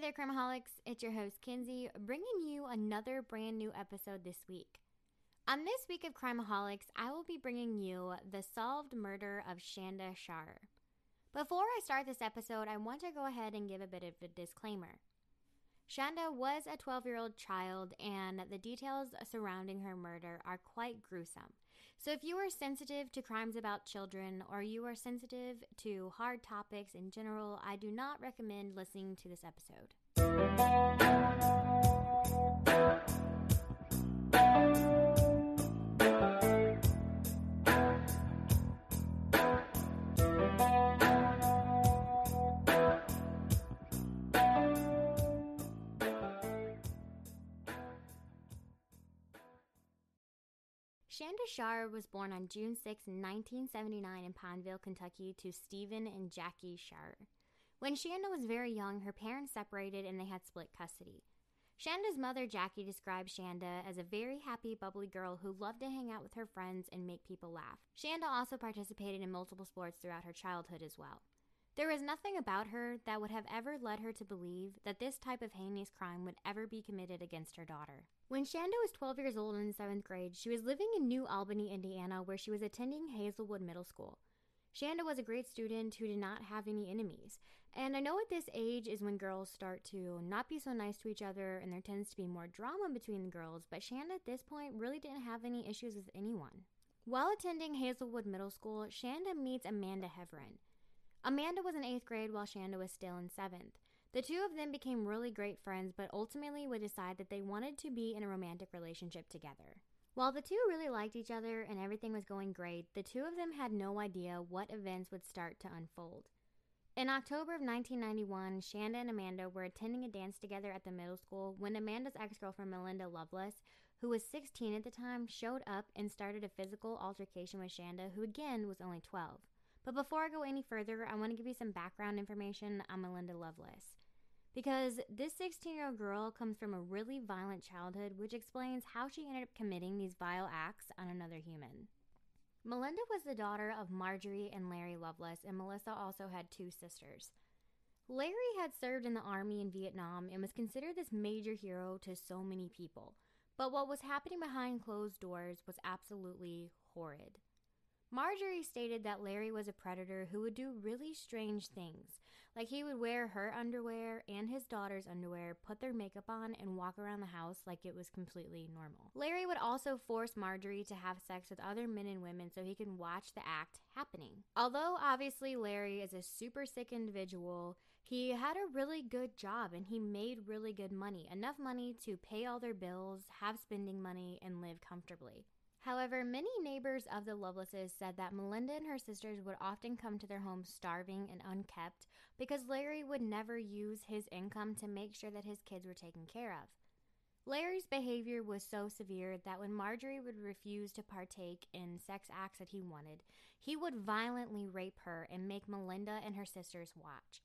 Hey there, Crimeaholics. It's your host, Kenzie, bringing you another brand new episode this week. On this week of Crimeaholics, I will be bringing you the solved murder of Shanda Schauer. Before I start this episode, I want to go ahead and give a bit of a disclaimer. Shanda was a 12-year-old child, and the details surrounding her murder are quite gruesome. So if you are sensitive to crimes about children, or you are sensitive to hard topics in general, I do not recommend listening to this episode. Shanda Sharer was born on June 6, 1979 in Pondville, Kentucky to Stephen and Jackie Schauer. When Shanda was very young, her parents separated and they had split custody. Shanda's mother, Jackie, described Shanda as a very happy, bubbly girl who loved to hang out with her friends and make people laugh. Shanda also participated in multiple sports throughout her childhood as well. There was nothing about her that would have ever led her to believe that this type of heinous crime would ever be committed against her daughter. When Shanda was 12 years old in 7th grade, she was living in New Albany, Indiana, where she was attending Hazelwood Middle School. Shanda was a great student who did not have any enemies. And I know at this age is when girls start to not be so nice to each other and there tends to be more drama between the girls, but Shanda at this point really didn't have any issues with anyone. While attending Hazelwood Middle School, Shanda meets Amanda Heverin. Amanda was in 8th grade while Shanda was still in 7th. The two of them became really great friends, but ultimately would decide that they wanted to be in a romantic relationship together. While the two really liked each other and everything was going great, the two of them had no idea what events would start to unfold. In October of 1991, Shanda and Amanda were attending a dance together at the middle school when Amanda's ex-girlfriend Melinda Loveless, who was 16 at the time, showed up and started a physical altercation with Shanda, who again was only 12. But before I go any further, I want to give you some background information on Melinda Loveless. Because this 16-year-old girl comes from a really violent childhood, which explains how she ended up committing these vile acts on another human. Melinda was the daughter of Marjorie and Larry Loveless, and Melissa also had two sisters. Larry had served in the Army in Vietnam and was considered this major hero to so many people. But what was happening behind closed doors was absolutely horrid. Marjorie stated that Larry was a predator who would do really strange things, like he would wear her underwear and his daughter's underwear, put their makeup on, and walk around the house like it was completely normal. Larry would also force Marjorie to have sex with other men and women so he could watch the act happening. Although obviously Larry is a super sick individual, he had a really good job and he made really good money, enough money to pay all their bills, have spending money, and live comfortably. However, many neighbors of the Lovelaces said that Melinda and her sisters would often come to their home starving and unkept because Larry would never use his income to make sure that his kids were taken care of. Larry's behavior was so severe that when Marjorie would refuse to partake in sex acts that he wanted, he would violently rape her and make Melinda and her sisters watch.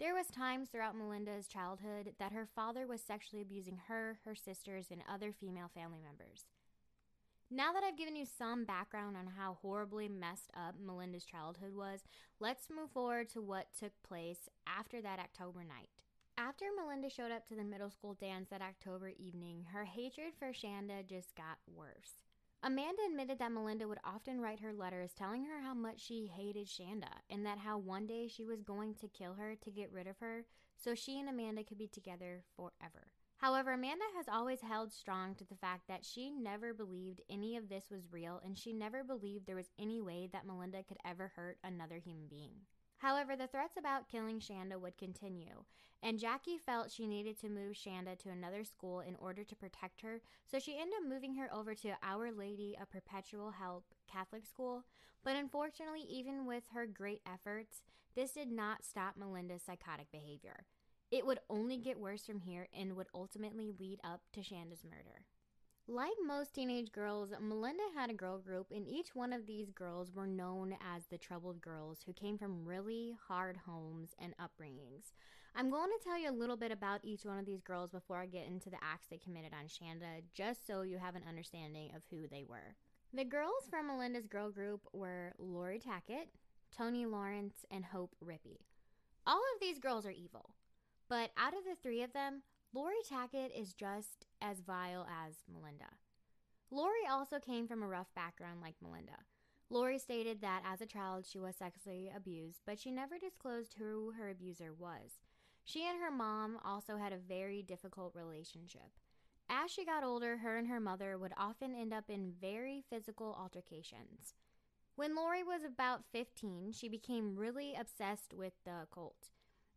There was times throughout Melinda's childhood that her father was sexually abusing her sisters, and other female family members. Now that I've given you some background on how horribly messed up Melinda's childhood was, let's move forward to what took place after that October night. After Melinda showed up to the middle school dance that October evening, her hatred for Shanda just got worse. Amanda admitted that Melinda would often write her letters telling her how much she hated Shanda and that how one day she was going to kill her to get rid of her so she and Amanda could be together forever. However, Amanda has always held strong to the fact that she never believed any of this was real, and she never believed there was any way that Melinda could ever hurt another human being. However, the threats about killing Shanda would continue, and Jackie felt she needed to move Shanda to another school in order to protect her, so she ended up moving her over to Our Lady of Perpetual Help Catholic School. But unfortunately, even with her great efforts, this did not stop Melinda's psychotic behavior. It would only get worse from here and would ultimately lead up to Shanda's murder. Like most teenage girls, Melinda had a girl group, and each one of these girls were known as the Troubled Girls who came from really hard homes and upbringings. I'm going to tell you a little bit about each one of these girls before I get into the acts they committed on Shanda, just so you have an understanding of who they were. The girls from Melinda's girl group were Lori Tackett, Toni Lawrence, and Hope Rippey. All of these girls are evil. But out of the three of them, Lori Tackett is just as vile as Melinda. Lori also came from a rough background like Melinda. Lori stated that as a child she was sexually abused, but she never disclosed who her abuser was. She and her mom also had a very difficult relationship. As she got older, her and her mother would often end up in very physical altercations. When Lori was about 15, she became really obsessed with the occult.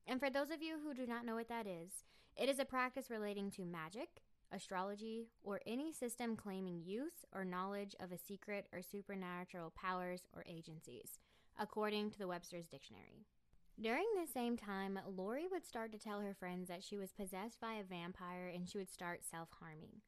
And for those of you who do not know what that is, it is a practice relating to magic, astrology, or any system claiming use or knowledge of a secret or supernatural powers or agencies, according to the Webster's Dictionary. During the same time, Lori would start to tell her friends that she was possessed by a vampire and she would start self-harming.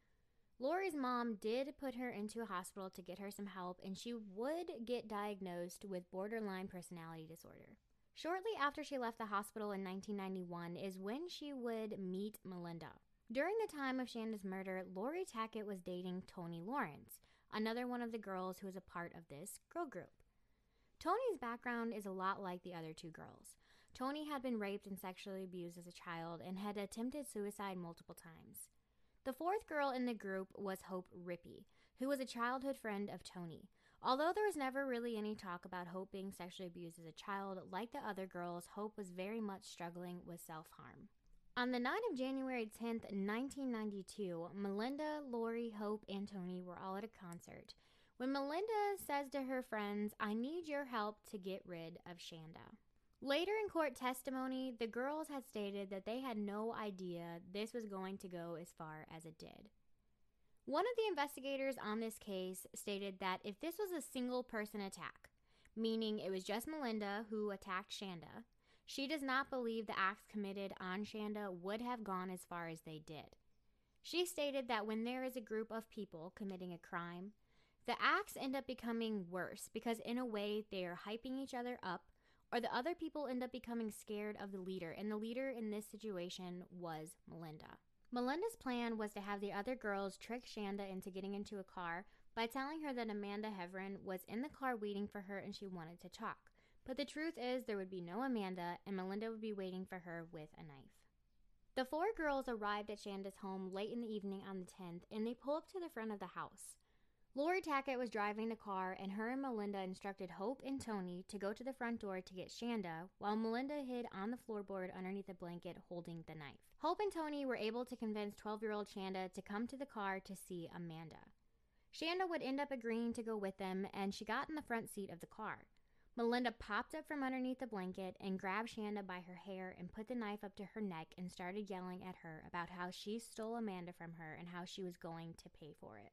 Lori's mom did put her into a hospital to get her some help, and she would get diagnosed with borderline personality disorder. Shortly after she left the hospital in 1991 is when she would meet Melinda. During the time of Shanda's murder, Lori Tackett was dating Toni Lawrence, another one of the girls who was a part of this girl group. Toni's background is a lot like the other two girls. Toni had been raped and sexually abused as a child and had attempted suicide multiple times. The fourth girl in the group was Hope Rippey, who was a childhood friend of Toni. Although there was never really any talk about Hope being sexually abused as a child, like the other girls, Hope was very much struggling with self-harm. On the night of January 10th, 1992, Melinda, Lori, Hope, and Toni were all at a concert. When Melinda says to her friends, "I need your help to get rid of Shanda." Later in court testimony, the girls had stated that they had no idea this was going to go as far as it did. One of the investigators on this case stated that if this was a single person attack, meaning it was just Melinda who attacked Shanda, she does not believe the acts committed on Shanda would have gone as far as they did. She stated that when there is a group of people committing a crime, the acts end up becoming worse because in a way they are hyping each other up, or the other people end up becoming scared of the leader, and the leader in this situation was Melinda. Melinda's plan was to have the other girls trick Shanda into getting into a car by telling her that Amanda Heverin was in the car waiting for her and she wanted to talk. But the truth is there would be no Amanda and Melinda would be waiting for her with a knife. The four girls arrived at Shanda's home late in the evening on the 10th and they pull up to the front of the house. Lori Tackett was driving the car, and her and Melinda instructed Hope and Toni to go to the front door to get Shanda, while Melinda hid on the floorboard underneath a blanket holding the knife. Hope and Toni were able to convince 12-year-old Shanda to come to the car to see Amanda. Shanda would end up agreeing to go with them, and she got in the front seat of the car. Melinda popped up from underneath the blanket and grabbed Shanda by her hair and put the knife up to her neck and started yelling at her about how she stole Amanda from her and how she was going to pay for it.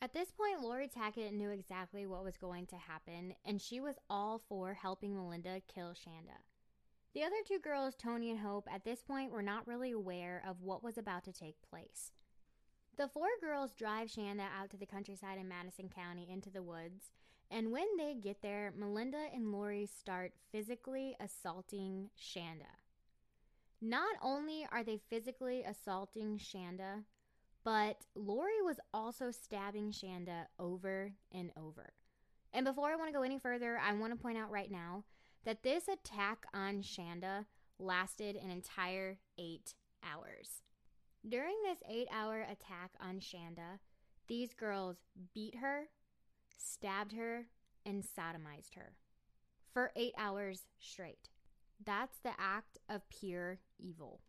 At this point, Lori Tackett knew exactly what was going to happen, and she was all for helping Melinda kill Shanda. The other two girls, Toni and Hope, at this point were not really aware of what was about to take place. The four girls drive Shanda out to the countryside in Madison County into the woods, and when they get there, Melinda and Lori start physically assaulting Shanda. Not only are they physically assaulting Shanda, but Lori was also stabbing Shanda over and over. And before I want to go any further, I want to point out right now that this attack on Shanda lasted an entire 8 hours. During this 8-hour attack on Shanda, these girls beat her, stabbed her, and sodomized her for 8 hours straight. That's the act of pure evil.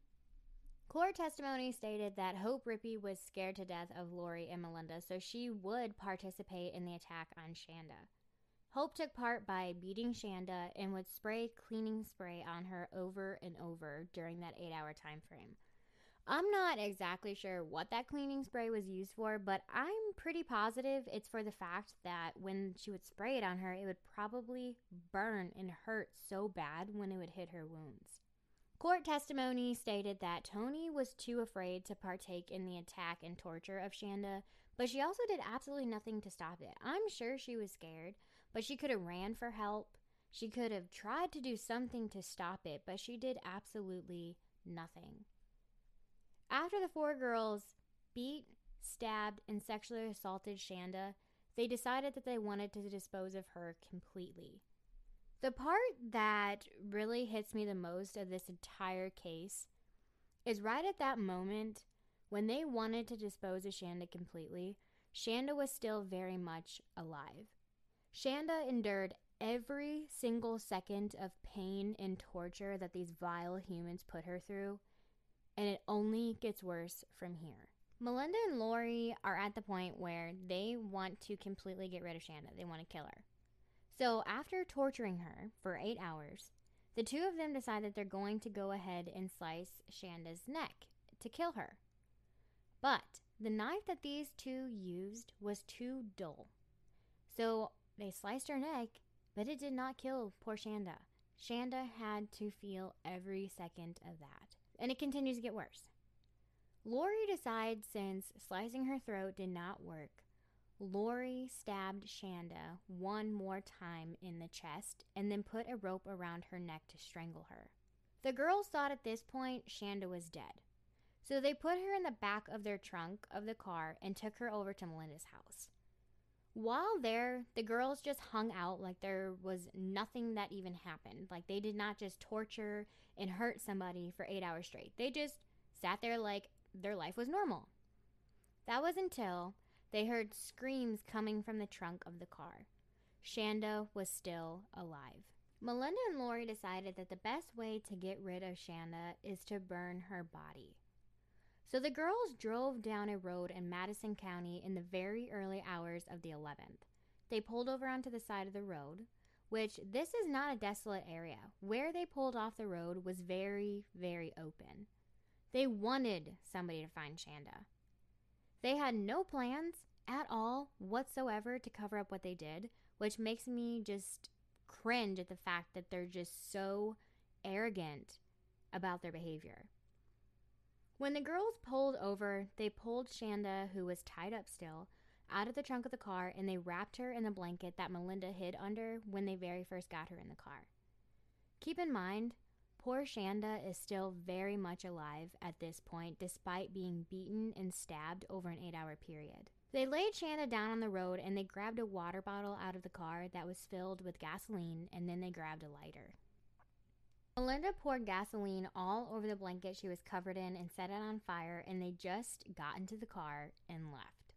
Court testimony stated that Hope Rippey was scared to death of Lori and Melinda, so she would participate in the attack on Shanda. Hope took part by beating Shanda and would spray cleaning spray on her over and over during that 8-hour time frame. I'm not exactly sure what that cleaning spray was used for, but I'm pretty positive it's for the fact that when she would spray it on her, it would probably burn and hurt so bad when it would hit her wounds. Court testimony stated that Toni was too afraid to partake in the attack and torture of Shanda, but she also did absolutely nothing to stop it. I'm sure she was scared, but she could have ran for help. She could have tried to do something to stop it, but she did absolutely nothing. After the four girls beat, stabbed, and sexually assaulted Shanda, they decided that they wanted to dispose of her completely. The part that really hits me the most of this entire case is right at that moment when they wanted to dispose of Shanda completely, Shanda was still very much alive. Shanda endured every single second of pain and torture that these vile humans put her through, and it only gets worse from here. Melinda and Lori are at the point where they want to completely get rid of Shanda. They want to kill her. So after torturing her for 8 hours, the two of them decide that they're going to go ahead and slice Shanda's neck to kill her. But the knife that these two used was too dull. So they sliced her neck, but it did not kill poor Shanda. Shanda had to feel every second of that. And it continues to get worse. Lori decides, since slicing her throat did not work, Lori stabbed Shanda one more time in the chest and then put a rope around her neck to strangle her. The girls thought at this point Shanda was dead. So they put her in the back of their trunk of the car and took her over to Melinda's house. While there, the girls just hung out like there was nothing that even happened. Like, they did not just torture and hurt somebody for 8 hours straight. They just sat there like their life was normal. That was until they heard screams coming from the trunk of the car. Shanda was still alive. Melinda and Lori decided that the best way to get rid of Shanda is to burn her body. So the girls drove down a road in Madison County in the very early hours of the 11th. They pulled over onto the side of the road, which this is not a desolate area. Where they pulled off the road was very, very open. They wanted somebody to find Shanda. They had no plans at all whatsoever to cover up what they did, which makes me just cringe at the fact that they're just so arrogant about their behavior. When the girls pulled over, they pulled Shanda, who was tied up still, out of the trunk of the car, and they wrapped her in the blanket that Melinda hid under when they very first got her in the car. Keep in mind, poor Shanda is still very much alive at this point, despite being beaten and stabbed over an 8-hour period. They laid Shanda down on the road, and they grabbed a water bottle out of the car that was filled with gasoline, and then they grabbed a lighter. Melinda poured gasoline all over the blanket she was covered in and set it on fire, and they just got into the car and left.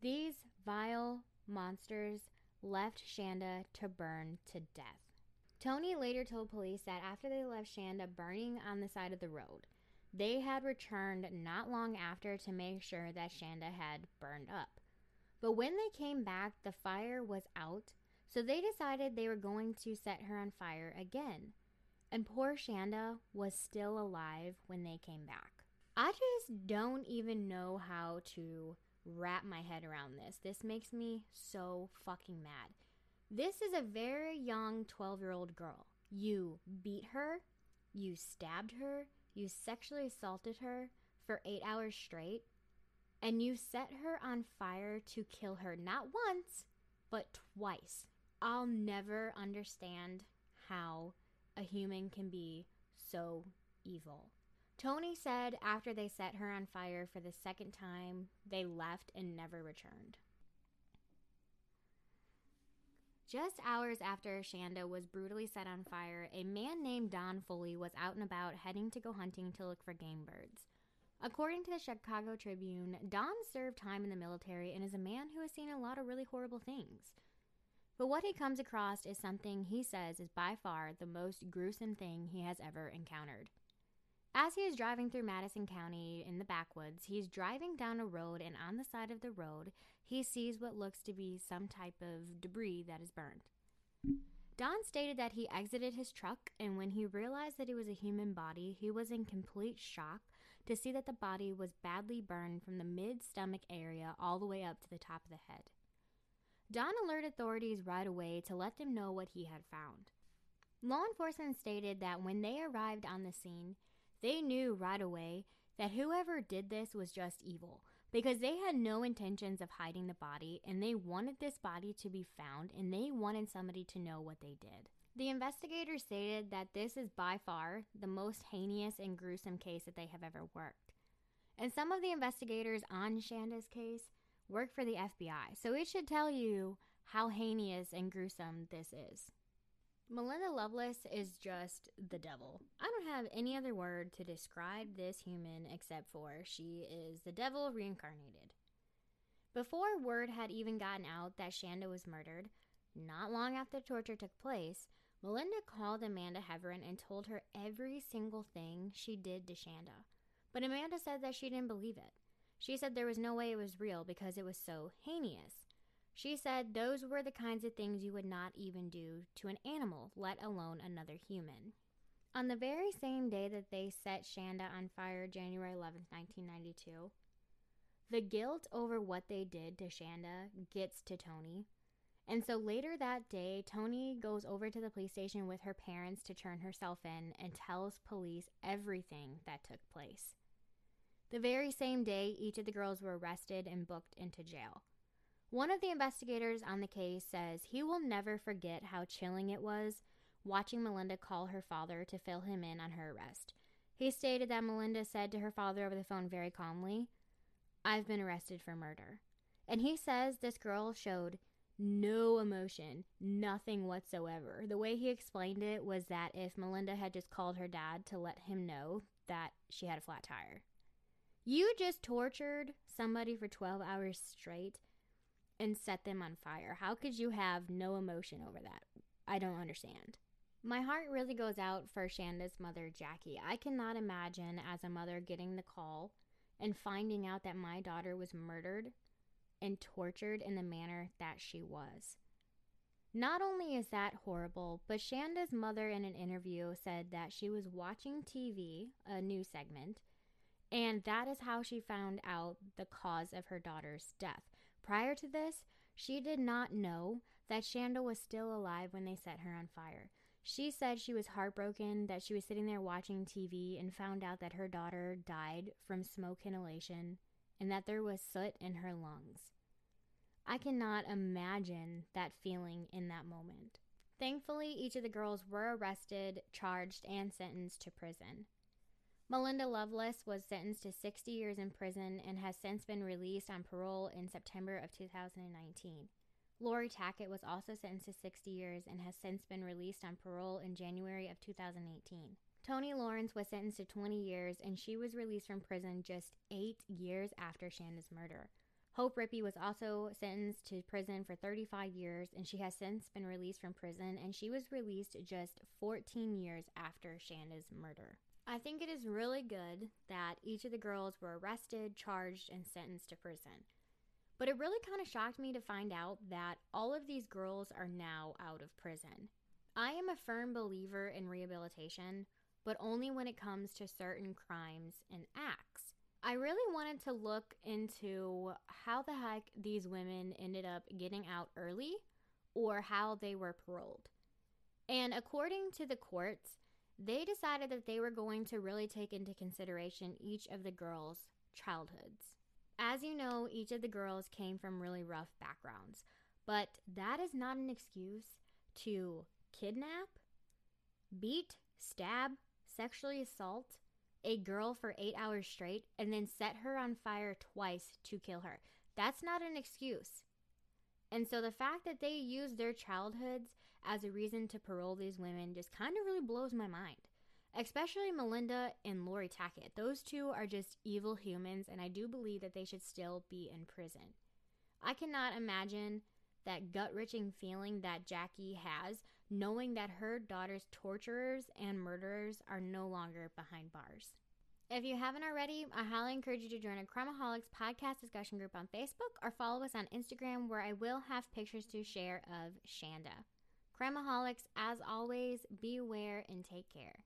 These vile monsters left Shanda to burn to death. Toni later told police that after they left Shanda burning on the side of the road, they had returned not long after to make sure that Shanda had burned up. But when they came back, the fire was out, so they decided they were going to set her on fire again. And poor Shanda was still alive when they came back. I just don't even know how to wrap my head around this. This makes me so fucking mad. This is a very young 12-year-old girl. You beat her, you stabbed her, you sexually assaulted her for 8 hours straight, and you set her on fire to kill her not once, but twice. I'll never understand how a human can be so evil. Toni said after they set her on fire for the second time, they left and never returned. Just hours after Shanda was brutally set on fire, a man named Don Foley was out and about heading to go hunting to look for game birds. According to the Chicago Tribune, Don served time in the military and is a man who has seen a lot of really horrible things. But what he comes across is something he says is by far the most gruesome thing he has ever encountered. As he is driving through Madison County in the backwoods, he's driving down a road, and on the side of the road, he sees what looks to be some type of debris that is burned. Don stated that he exited his truck, and when he realized that it was a human body, he was in complete shock to see that the body was badly burned from the mid-stomach area all the way up to the top of the head. Don alerted authorities right away to let them know what he had found. Law enforcement stated that when they arrived on the scene, they knew right away that whoever did this was just evil, because they had no intentions of hiding the body, and they wanted this body to be found, and they wanted somebody to know what they did. The investigators stated that this is by far the most heinous and gruesome case that they have ever worked. And some of the investigators on Shanda's case work for the FBI, so it should tell you how heinous and gruesome this is. Melinda Loveless is just the devil. I don't have any other word to describe this human except for she is the devil reincarnated. Before word had even gotten out that Shanda was murdered, not long after torture took place, Melinda called Amanda Heverin and told her every single thing she did to Shanda. But Amanda said that she didn't believe it. She said there was no way it was real because it was so heinous. She said those were the kinds of things you would not even do to an animal, let alone another human. On the very same day that they set Shanda on fire, January 11, 1992, the guilt over what they did to Shanda gets to Toni. And so later that day, Toni goes over to the police station with her parents to turn herself in and tells police everything that took place. The very same day, each of the girls were arrested and booked into jail. One of the investigators on the case says he will never forget how chilling it was watching Melinda call her father to fill him in on her arrest. He stated that Melinda said to her father over the phone very calmly, "I've been arrested for murder." And he says this girl showed no emotion, nothing whatsoever. The way he explained it was that if Melinda had just called her dad to let him know that she had a flat tire. You just tortured somebody for 12 hours straight and set them on fire. How could you have no emotion over that? I don't understand. My heart really goes out for Shanda's mother, Jackie. I cannot imagine as a mother getting the call and finding out that my daughter was murdered and tortured in the manner that she was. Not only is that horrible, but Shanda's mother in an interview said that she was watching TV, a news segment, and that is how she found out the cause of her daughter's death. Prior to this, she did not know that Shanda was still alive when they set her on fire. She said she was heartbroken that she was sitting there watching TV and found out that her daughter died from smoke inhalation and that there was soot in her lungs. I cannot imagine that feeling in that moment. Thankfully, each of the girls were arrested, charged, and sentenced to prison. Melinda Loveless was sentenced to 60 years in prison and has since been released on parole in September of 2019. Lori Tackett was also sentenced to 60 years and has since been released on parole in January of 2018. Toni Lawrence was sentenced to 20 years and she was released from prison just 8 years after Shanda's murder. Hope Rippey was also sentenced to prison for 35 years and she has since been released from prison, and she was released just 14 years after Shanda's murder. I think it is really good that each of the girls were arrested, charged, and sentenced to prison. But it really kind of shocked me to find out that all of these girls are now out of prison. I am a firm believer in rehabilitation, but only when it comes to certain crimes and acts. I really wanted to look into how the heck these women ended up getting out early or how they were paroled. And according to the courts, they decided that they were going to really take into consideration each of the girls' childhoods. As you know, each of the girls came from really rough backgrounds, but that is not an excuse to kidnap, beat, stab, sexually assault a girl for 8 hours straight, and then set her on fire twice to kill her. That's not an excuse. And so the fact that they use their childhoods as a reason to parole these women just kind of really blows my mind. Especially Melinda and Lori Tackett. Those two are just evil humans, and I do believe that they should still be in prison. I cannot imagine that gut-wrenching feeling that Jackie has, knowing that her daughter's torturers and murderers are no longer behind bars. If you haven't already, I highly encourage you to join a Crimeaholics podcast discussion group on Facebook or follow us on Instagram, where I will have pictures to share of Shanda. Crimeaholics, as always, beware and take care.